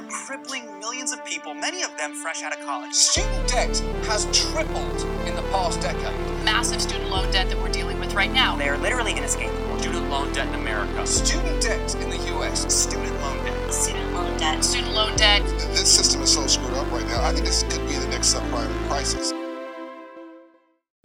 are crippling millions of people, many of them fresh out of college. Student debt has tripled in the past decade. Massive student loan debt that we're dealing with right now. They are literally inescapable. Student loan debt in America. Student debt in the U.S. Student loan debt. Student loan debt. Student loan debt. This system is so screwed up right now. I think this could be the next subprime crisis.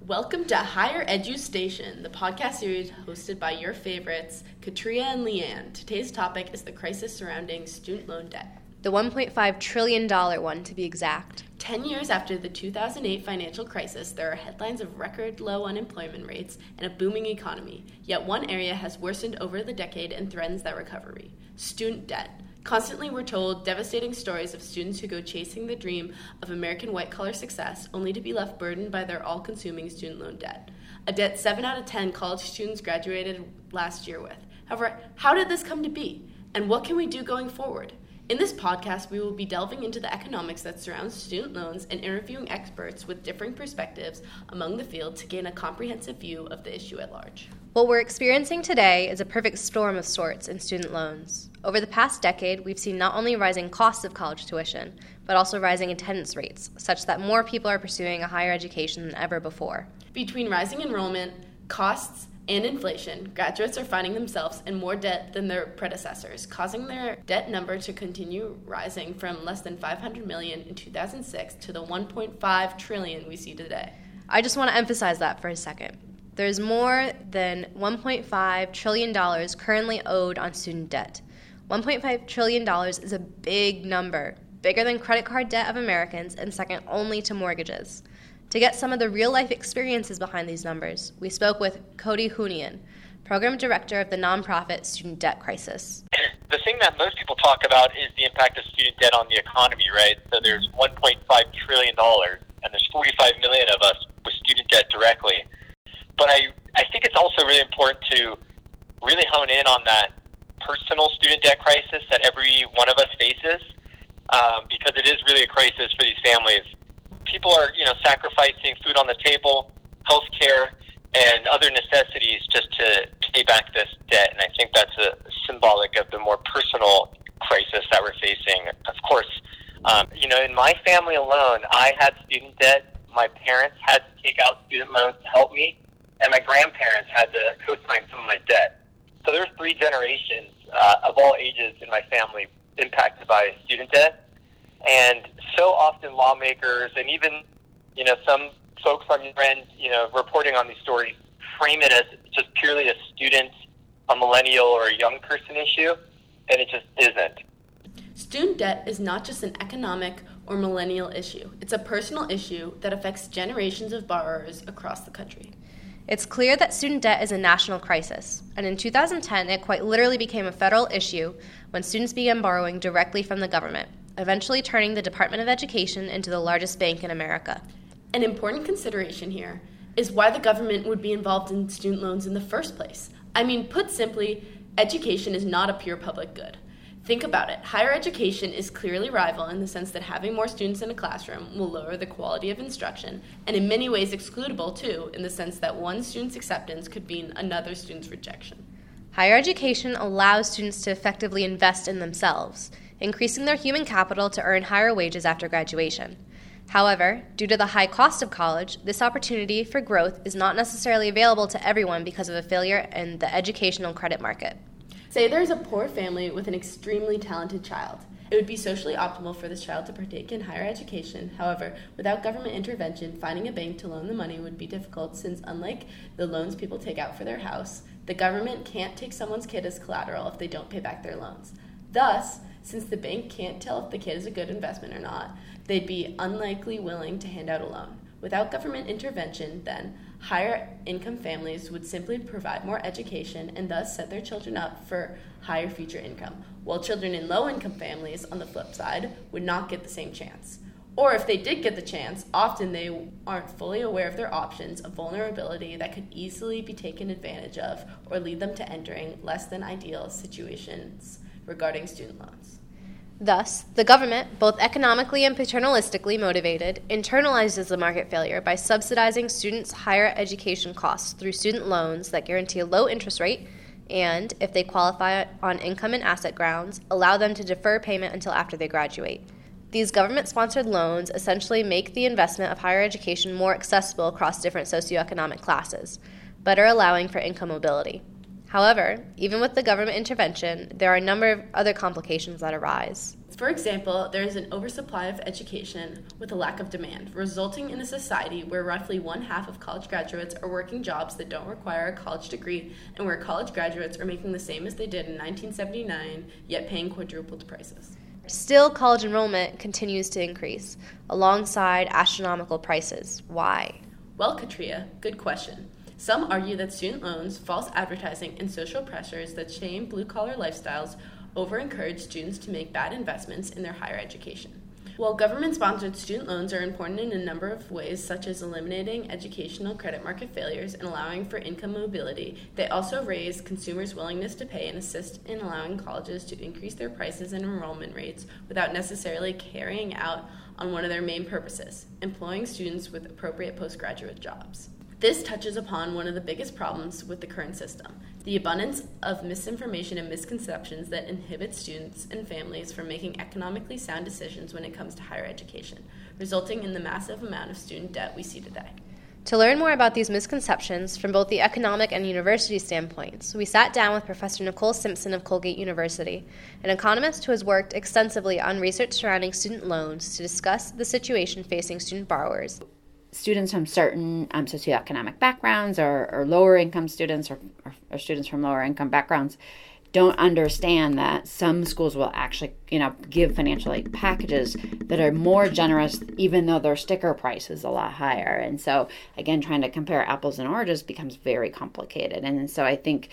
Welcome to Higher EduStation, the podcast series hosted by your favorites, Katria and Leanne. Today's topic is the crisis surrounding student loan debt. The $1.5 trillion one, to be exact. 10 years after the 2008 financial crisis, there are headlines of record low unemployment rates and a booming economy. Yet one area has worsened over the decade and threatens that recovery: student debt. Constantly we're told devastating stories of students who go chasing the dream of American white-collar success only to be left burdened by their all-consuming student loan debt, a debt 7 out of 10 college students graduated last year with. However, how did this come to be? And what can we do going forward? In this podcast, we will be delving into the economics that surrounds student loans and interviewing experts with differing perspectives among the field to gain a comprehensive view of the issue at large. What we're experiencing today is a perfect storm of sorts in student loans. Over the past decade, we've seen not only rising costs of college tuition, but also rising attendance rates, such that more people are pursuing a higher education than ever before. Between rising enrollment, costs, and inflation, graduates are finding themselves in more debt than their predecessors, causing their debt number to continue rising from less than $500 million in 2006 to the $1.5 trillion we see today. I just want to emphasize that for a second. There's more than $1.5 trillion currently owed on student debt. $1.5 trillion is a big number, bigger than credit card debt of Americans and second only to mortgages. To get some of the real-life experiences behind these numbers, we spoke with Cody Hunian, Program Director of the nonprofit Student Debt Crisis. The thing that most people talk about is the impact of student debt on the economy, right? So there's $1.5 trillion, and there's 45 million of us with student debt directly. But I think it's also really important to really hone in on that personal student debt crisis that every one of us faces, because it is really a crisis for these families. People are, sacrificing food on the table, health care, and other necessities just to pay back this debt. And I think that's a symbolic of the more personal crisis that we're facing. Of course, in my family alone, I had student debt. My parents had to take out student loans to help me, and my grandparents had to co-sign some of my debt. So there's three generations of all ages in my family impacted by student debt. And so often lawmakers and even, some folks on your end, reporting on these stories frame it as just purely a student, a millennial, or a young person issue, and it just isn't. Student debt is not just an economic or millennial issue. It's a personal issue that affects generations of borrowers across the country. It's clear that student debt is a national crisis, and in 2010, it quite literally became a federal issue when students began borrowing directly from the government, eventually turning the Department of Education into the largest bank in America. An important consideration here is why the government would be involved in student loans in the first place. I mean, put simply, education is not a pure public good. Think about it. Higher education is clearly rival in the sense that having more students in a classroom will lower the quality of instruction, and in many ways excludable too, in the sense that one student's acceptance could mean another student's rejection. Higher education allows students to effectively invest in themselves, increasing their human capital to earn higher wages after graduation. However, due to the high cost of college, this opportunity for growth is not necessarily available to everyone because of a failure in the educational credit market. Say there's a poor family with an extremely talented child. It would be socially optimal for this child to partake in higher education. However, without government intervention, finding a bank to loan the money would be difficult since, unlike the loans people take out for their house, the government can't take someone's kid as collateral if they don't pay back their loans. Thus, since the bank can't tell if the kid is a good investment or not, they'd be unlikely willing to hand out a loan. Without government intervention, then, higher income families would simply provide more education and thus set their children up for higher future income, while children in low-income families, on the flip side, would not get the same chance. Or if they did get the chance, often they aren't fully aware of their options, a vulnerability that could easily be taken advantage of or lead them to entering less than ideal situations regarding student loans. Thus, the government, both economically and paternalistically motivated, internalizes the market failure by subsidizing students' higher education costs through student loans that guarantee a low interest rate, and, if they qualify on income and asset grounds, allow them to defer payment until after they graduate. These government-sponsored loans essentially make the investment of higher education more accessible across different socioeconomic classes, better allowing for income mobility. However, even with the government intervention, there are a number of other complications that arise. For example, there is an oversupply of education with a lack of demand, resulting in a society where roughly one half of college graduates are working jobs that don't require a college degree and where college graduates are making the same as they did in 1979, yet paying quadrupled prices. Still, college enrollment continues to increase, alongside astronomical prices. Why? Well, Katria, good question. Some argue that student loans, false advertising, and social pressures that shame blue-collar lifestyles over-encourage students to make bad investments in their higher education. While government-sponsored student loans are important in a number of ways, such as eliminating educational credit market failures and allowing for income mobility, they also raise consumers' willingness to pay and assist in allowing colleges to increase their prices and enrollment rates without necessarily carrying out on one of their main purposes, employing students with appropriate postgraduate jobs. This touches upon one of the biggest problems with the current system, the abundance of misinformation and misconceptions that inhibits students and families from making economically sound decisions when it comes to higher education, resulting in the massive amount of student debt we see today. To learn more about these misconceptions from both the economic and university standpoints, we sat down with Professor Nicole Simpson of Colgate University, an economist who has worked extensively on research surrounding student loans, to discuss the situation facing student borrowers. Students from certain socioeconomic backgrounds or lower income students or students from lower income backgrounds don't understand that some schools will actually, give financial aid packages that are more generous even though their sticker price is a lot higher. And so, again, trying to compare apples and oranges becomes very complicated. And so I think,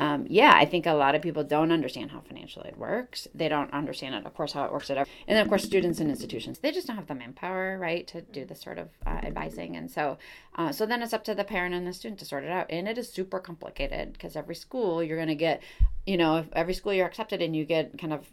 I think a lot of people don't understand how financial aid works. They don't understand, how it works at every. And then, of course, students and institutions, they just don't have the manpower, right, to do this sort of advising. And so then it's up to the parent and the student to sort it out. And it is super complicated because every school you're going to get, if every school you're accepted in, you get kind of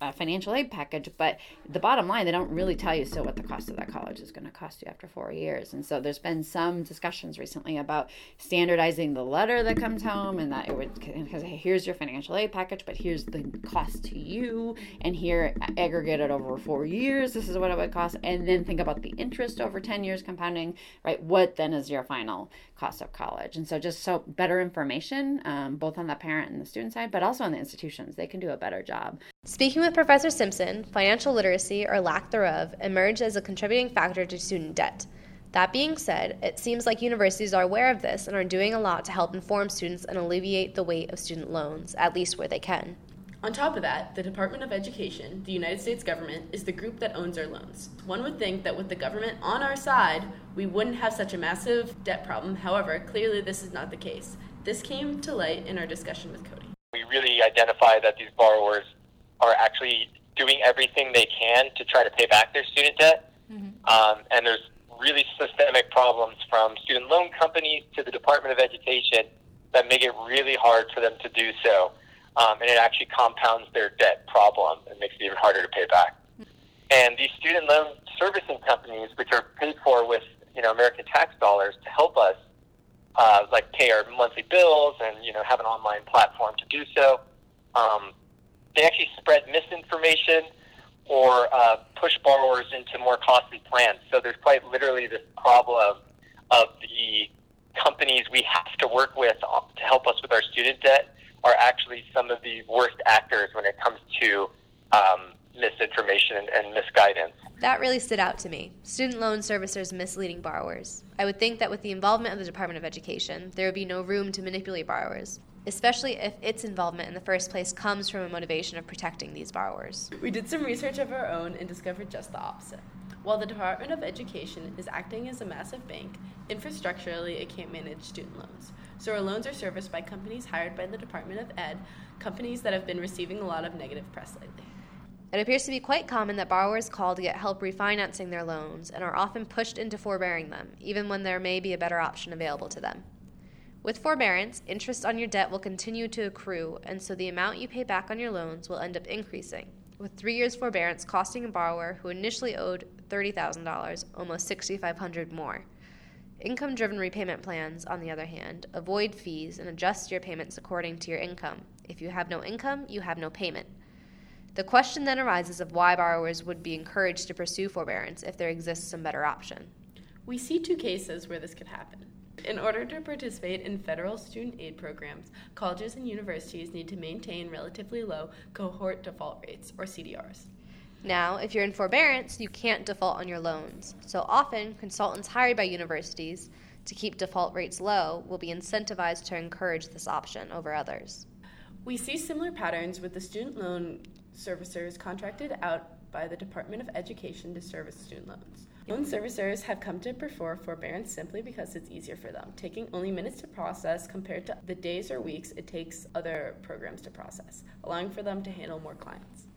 a financial aid package. But the bottom line, they don't really tell you what the cost of that college is going to cost you after 4 years. And so there's been some discussions recently about standardizing the letter that comes home, and that it would, because here's your financial aid package, but here's the cost to you, and here aggregated over 4 years, this is what it would cost, and then think about the interest over 10 years compounding, right? What then is your final cost of college? And so better information, both on the parent and the student side, but also on the institutions. They can do a better job. Speaking with Professor Simpson, financial literacy, or lack thereof, emerged as a contributing factor to student debt. That being said, it seems like universities are aware of this and are doing a lot to help inform students and alleviate the weight of student loans, at least where they can. On top of that, the Department of Education, the United States government, is the group that owns our loans. One would think that with the government on our side, we wouldn't have such a massive debt problem. However, clearly this is not the case. This came to light in our discussion with Cody. We really identify that these borrowers are actually doing everything they can to try to pay back their student debt. Mm-hmm. And there's really systemic problems from student loan companies to the Department of Education that make it really hard for them to do so. And it actually compounds their debt problem and makes it even harder to pay back. And these student loan servicing companies, which are paid for with American tax dollars to help us pay our monthly bills and have an online platform to do so, they actually spread misinformation or push borrowers into more costly plans. So there's quite literally this problem of the companies we have to work with to help us with our student debt are actually some of the worst actors when it comes to misinformation and misguidance. That really stood out to me. Student loan servicers misleading borrowers. I would think that with the involvement of the Department of Education, there would be no room to manipulate borrowers, especially if its involvement in the first place comes from a motivation of protecting these borrowers. We did some research of our own and discovered just the opposite. While the Department of Education is acting as a massive bank, infrastructurally it can't manage student loans. So our loans are serviced by companies hired by the Department of Ed, companies that have been receiving a lot of negative press lately. It appears to be quite common that borrowers call to get help refinancing their loans and are often pushed into forbearing them, even when there may be a better option available to them. With forbearance, interest on your debt will continue to accrue, and so the amount you pay back on your loans will end up increasing, with 3 years forbearance costing a borrower who initially owed $30,000 almost $6,500 more. Income-driven repayment plans, on the other hand, avoid fees and adjust your payments according to your income. If you have no income, you have no payment. The question then arises of why borrowers would be encouraged to pursue forbearance if there exists some better option. We see two cases where this could happen. In order to participate in federal student aid programs, colleges and universities need to maintain relatively low cohort default rates, or CDRs. Now, if you're in forbearance, you can't default on your loans. So often, consultants hired by universities to keep default rates low will be incentivized to encourage this option over others. We see similar patterns with the student loan servicers contracted out by the Department of Education to service student loans. Loan servicers have come to prefer forbearance simply because it's easier for them, taking only minutes to process compared to the days or weeks it takes other programs to process, allowing for them to handle more clients.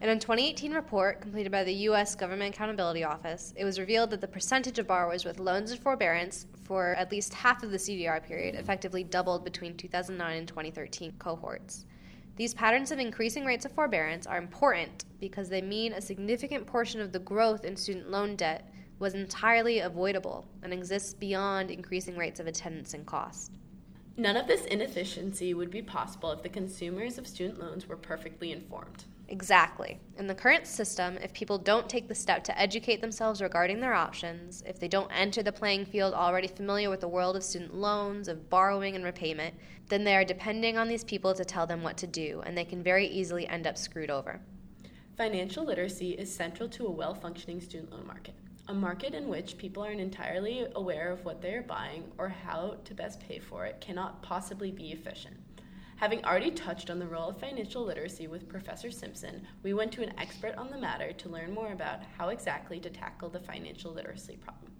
In a 2018 report completed by the U.S. Government Accountability Office, it was revealed that the percentage of borrowers with loans in forbearance for at least half of the CDR period effectively doubled between 2009 and 2013 cohorts. These patterns of increasing rates of forbearance are important because they mean a significant portion of the growth in student loan debt was entirely avoidable and exists beyond increasing rates of attendance and cost. None of this inefficiency would be possible if the consumers of student loans were perfectly informed. Exactly. In the current system, if people don't take the step to educate themselves regarding their options, if they don't enter the playing field already familiar with the world of student loans, of borrowing and repayment, then they are depending on these people to tell them what to do, and they can very easily end up screwed over. Financial literacy is central to a well-functioning student loan market, a market in which people aren't entirely aware of what they are buying or how to best pay for it cannot possibly be efficient. Having already touched on the role of financial literacy with Professor Simpson, we went to an expert on the matter to learn more about how exactly to tackle the financial literacy problem.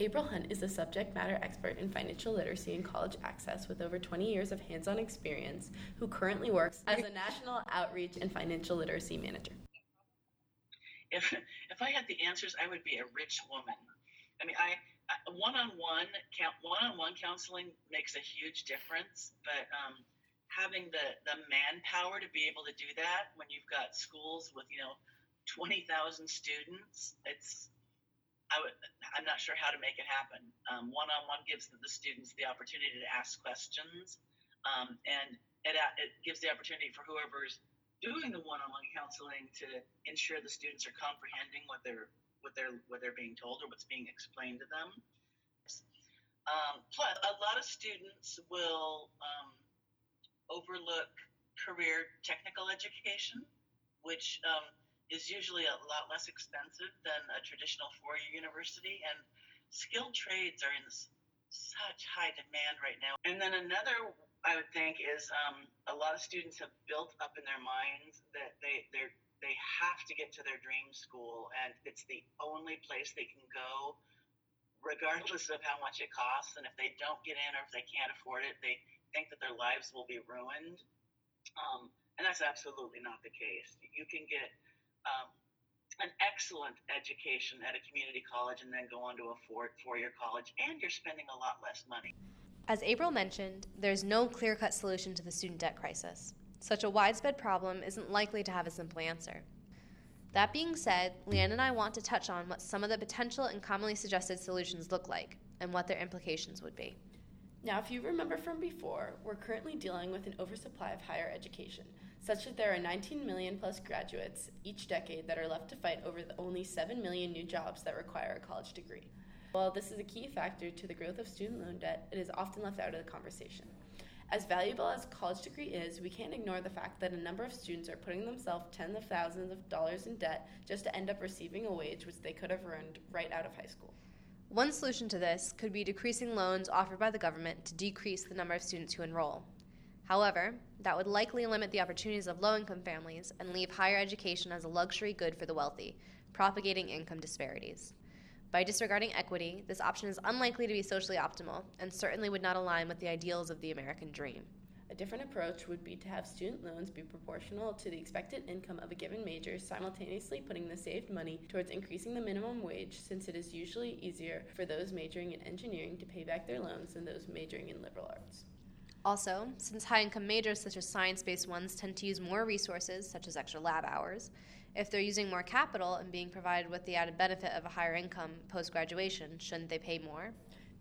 April Hunt is a subject matter expert in financial literacy and college access with over 20 years of hands-on experience, who currently works as a national outreach and financial literacy manager. If I had the answers, I would be a rich woman. I mean, one-on-one counseling makes a huge difference, but having the manpower to be able to do that when you've got schools with, 20,000 students, I'm not sure how to make it happen. One-on-one gives the students the opportunity to ask questions, and it gives the opportunity for whoever's doing the one-on-one counseling to ensure the students are comprehending what they're being told or what's being explained to them. Plus, a lot of students will overlook career technical education, which is usually a lot less expensive than a traditional four-year university, and skilled trades are in such high demand right now. And then another, I would think, is a lot of students have built up in their minds that they have to get to their dream school, and it's the only place they can go, regardless of how much it costs. And if they don't get in or if they can't afford it, they think that their lives will be ruined, and that's absolutely not the case. You can get an excellent education at a community college and then go on to a four-year college, and you're spending a lot less money. As April mentioned, there's no clear-cut solution to the student debt crisis. Such a widespread problem isn't likely to have a simple answer. That being said, Leanne and I want to touch on what some of the potential and commonly suggested solutions look like and what their implications would be. Now, if you remember from before, we're currently dealing with an oversupply of higher education, such that there are 19 million plus graduates each decade that are left to fight over the only 7 million new jobs that require a college degree. While this is a key factor to the growth of student loan debt, it is often left out of the conversation. As valuable as a college degree is, we can't ignore the fact that a number of students are putting themselves tens of thousands of dollars in debt just to end up receiving a wage which they could have earned right out of high school. One solution to this could be decreasing loans offered by the government to decrease the number of students who enroll. However, that would likely limit the opportunities of low-income families and leave higher education as a luxury good for the wealthy, propagating income disparities. By disregarding equity, this option is unlikely to be socially optimal and certainly would not align with the ideals of the American dream. A different approach would be to have student loans be proportional to the expected income of a given major, simultaneously putting the saved money towards increasing the minimum wage, since it is usually easier for those majoring in engineering to pay back their loans than those majoring in liberal arts. Also, since high-income majors such as science-based ones tend to use more resources, such as extra lab hours, if they're using more capital and being provided with the added benefit of a higher income post-graduation, shouldn't they pay more?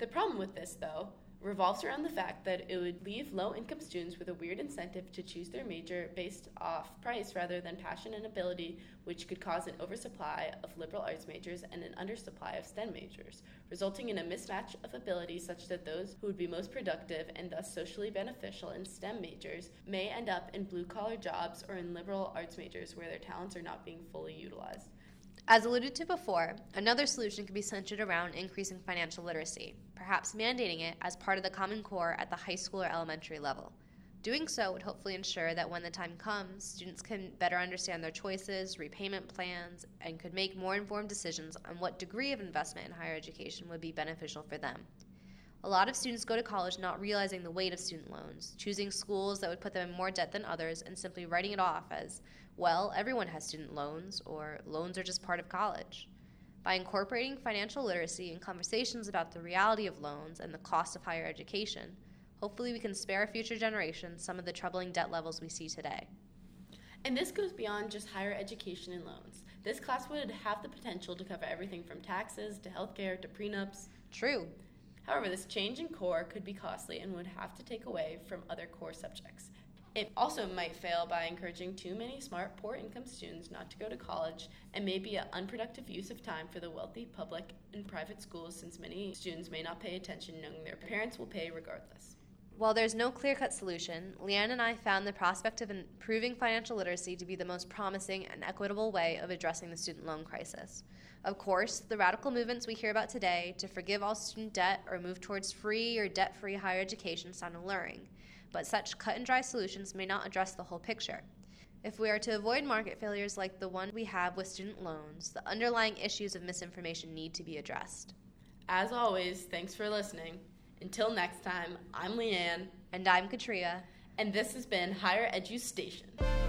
The problem with this, though, revolves around the fact that it would leave low-income students with a weird incentive to choose their major based off price rather than passion and ability, which could cause an oversupply of liberal arts majors and an undersupply of STEM majors, resulting in a mismatch of ability such that those who would be most productive and thus socially beneficial in STEM majors may end up in blue-collar jobs or in liberal arts majors where their talents are not being fully utilized. As alluded to before, another solution could be centered around increasing financial literacy, perhaps mandating it as part of the Common Core at the high school or elementary level. Doing so would hopefully ensure that when the time comes, students can better understand their choices, repayment plans, and could make more informed decisions on what degree of investment in higher education would be beneficial for them. A lot of students go to college not realizing the weight of student loans, choosing schools that would put them in more debt than others, and simply writing it off as, well, everyone has student loans, or loans are just part of college. By incorporating financial literacy in conversations about the reality of loans and the cost of higher education, hopefully we can spare future generations some of the troubling debt levels we see today. And this goes beyond just higher education and loans. This class would have the potential to cover everything from taxes to healthcare to prenups. True. However, this change in core could be costly and would have to take away from other core subjects. It also might fail by encouraging too many smart, poor-income students not to go to college and may be an unproductive use of time for the wealthy public and private schools, since many students may not pay attention knowing their parents will pay regardless. While there's no clear-cut solution, Leanne and I found the prospect of improving financial literacy to be the most promising and equitable way of addressing the student loan crisis. Of course, the radical movements we hear about today to forgive all student debt or move towards free or debt-free higher education sound alluring, but such cut-and-dry solutions may not address the whole picture. If we are to avoid market failures like the one we have with student loans, the underlying issues of misinformation need to be addressed. As always, thanks for listening. Until next time, I'm Leanne. And I'm Katria. And this has been Higher EduStation.